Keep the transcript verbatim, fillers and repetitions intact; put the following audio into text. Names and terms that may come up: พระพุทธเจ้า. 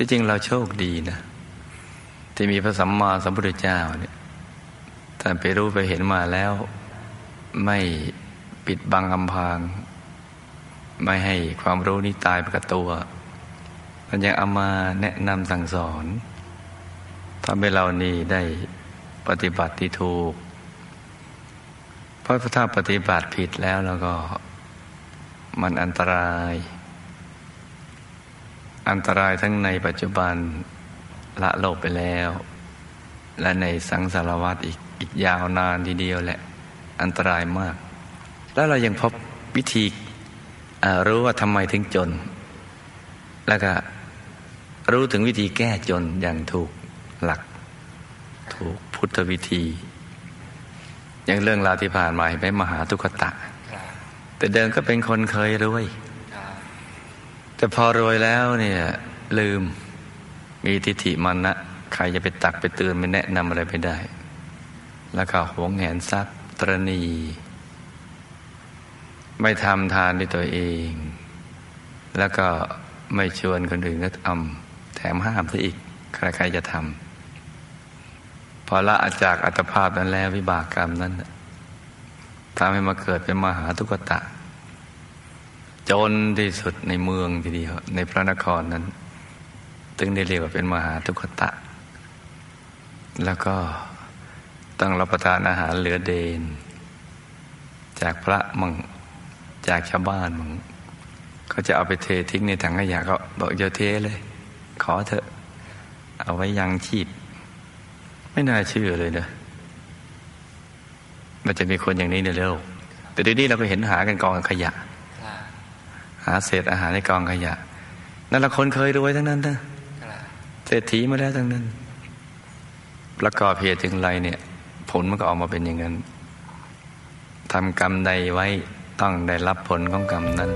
ที่จริงเราโชคดีนะที่มีพระสัมมาสัมพุทธเจ้าเนี่ยท่านไปรู้ไปเห็นมาแล้วไม่ปิดบังอำพรางไม่ให้ความรู้นี้ตายไปกับตัวมันยังเอามาแนะนำสั่งสอนทำให้เรานี่ได้ปฏิบัติที่ถูกเพราะถ้าปฏิบัติผิดแล้วแล้วก็มันอันตรายอันตรายทั้งในปัจจุบันละโลกไปแล้วและในสังสารวัฏอีกอีกยาวนานทีเดียวแหละอันตรายมากแล้วเรายังพบวิธีรู้ว่าทำไมถึงจนแล้วก็รู้ถึงวิธีแก้จนอย่างถูกหลักถูกพุทธวิธีอย่างเรื่องราวที่ผ่านมาไปมหาทุกขตะแต่เดิมก็เป็นคนเคยรวยแต่พอรวยแล้วเนี่ยลืมมีทิฏฐิมานะใครจะไปตักไปเตือนไปแนะนำอะไรไปได้แล้วก็หวงแหนทรัพย์ตระหนี่ไม่ทำทานด้วยตัวเองแล้วก็ไม่ชวนคนอื่นก็ทำแถมห้ามซะอีกใครๆจะทำพอละจากอัตภาพนั้นแล้ววิบากกรรมนั้นทำให้มาเกิดเป็นมหาทุกขตะจนที่สุดในเมืองทีเดียวในพระนครนั้นถึงได้เรียกว่าเป็นมหาทุกขตะแล้วก็ต้องรับประทานอาหารเหลือเดนจากพระมั่งจากชาวบ้านมั่งเขาจะเอาไปเททิ้งในถังขยะก็บอกอย่าเทเลยขอเถอะเอาไว้ยังชีพไม่น่าเชื่อเลยนะมันจะมีคนอย่างนี้ในโลกแต่เดี๋ยวนี้เราก็เห็นหากันกองขยะหาเศษอาหารในกองขยะนั่นละคนเคยรวยทั้งนั้นนะเศรษฐีมาแล้วทั้งนั้นประกอบเหตุถึงไรเนี่ยผลมันก็ออกมาเป็นอย่างนั้นทำกรรมใดไว้ต้องได้รับผลของกรรมนั้น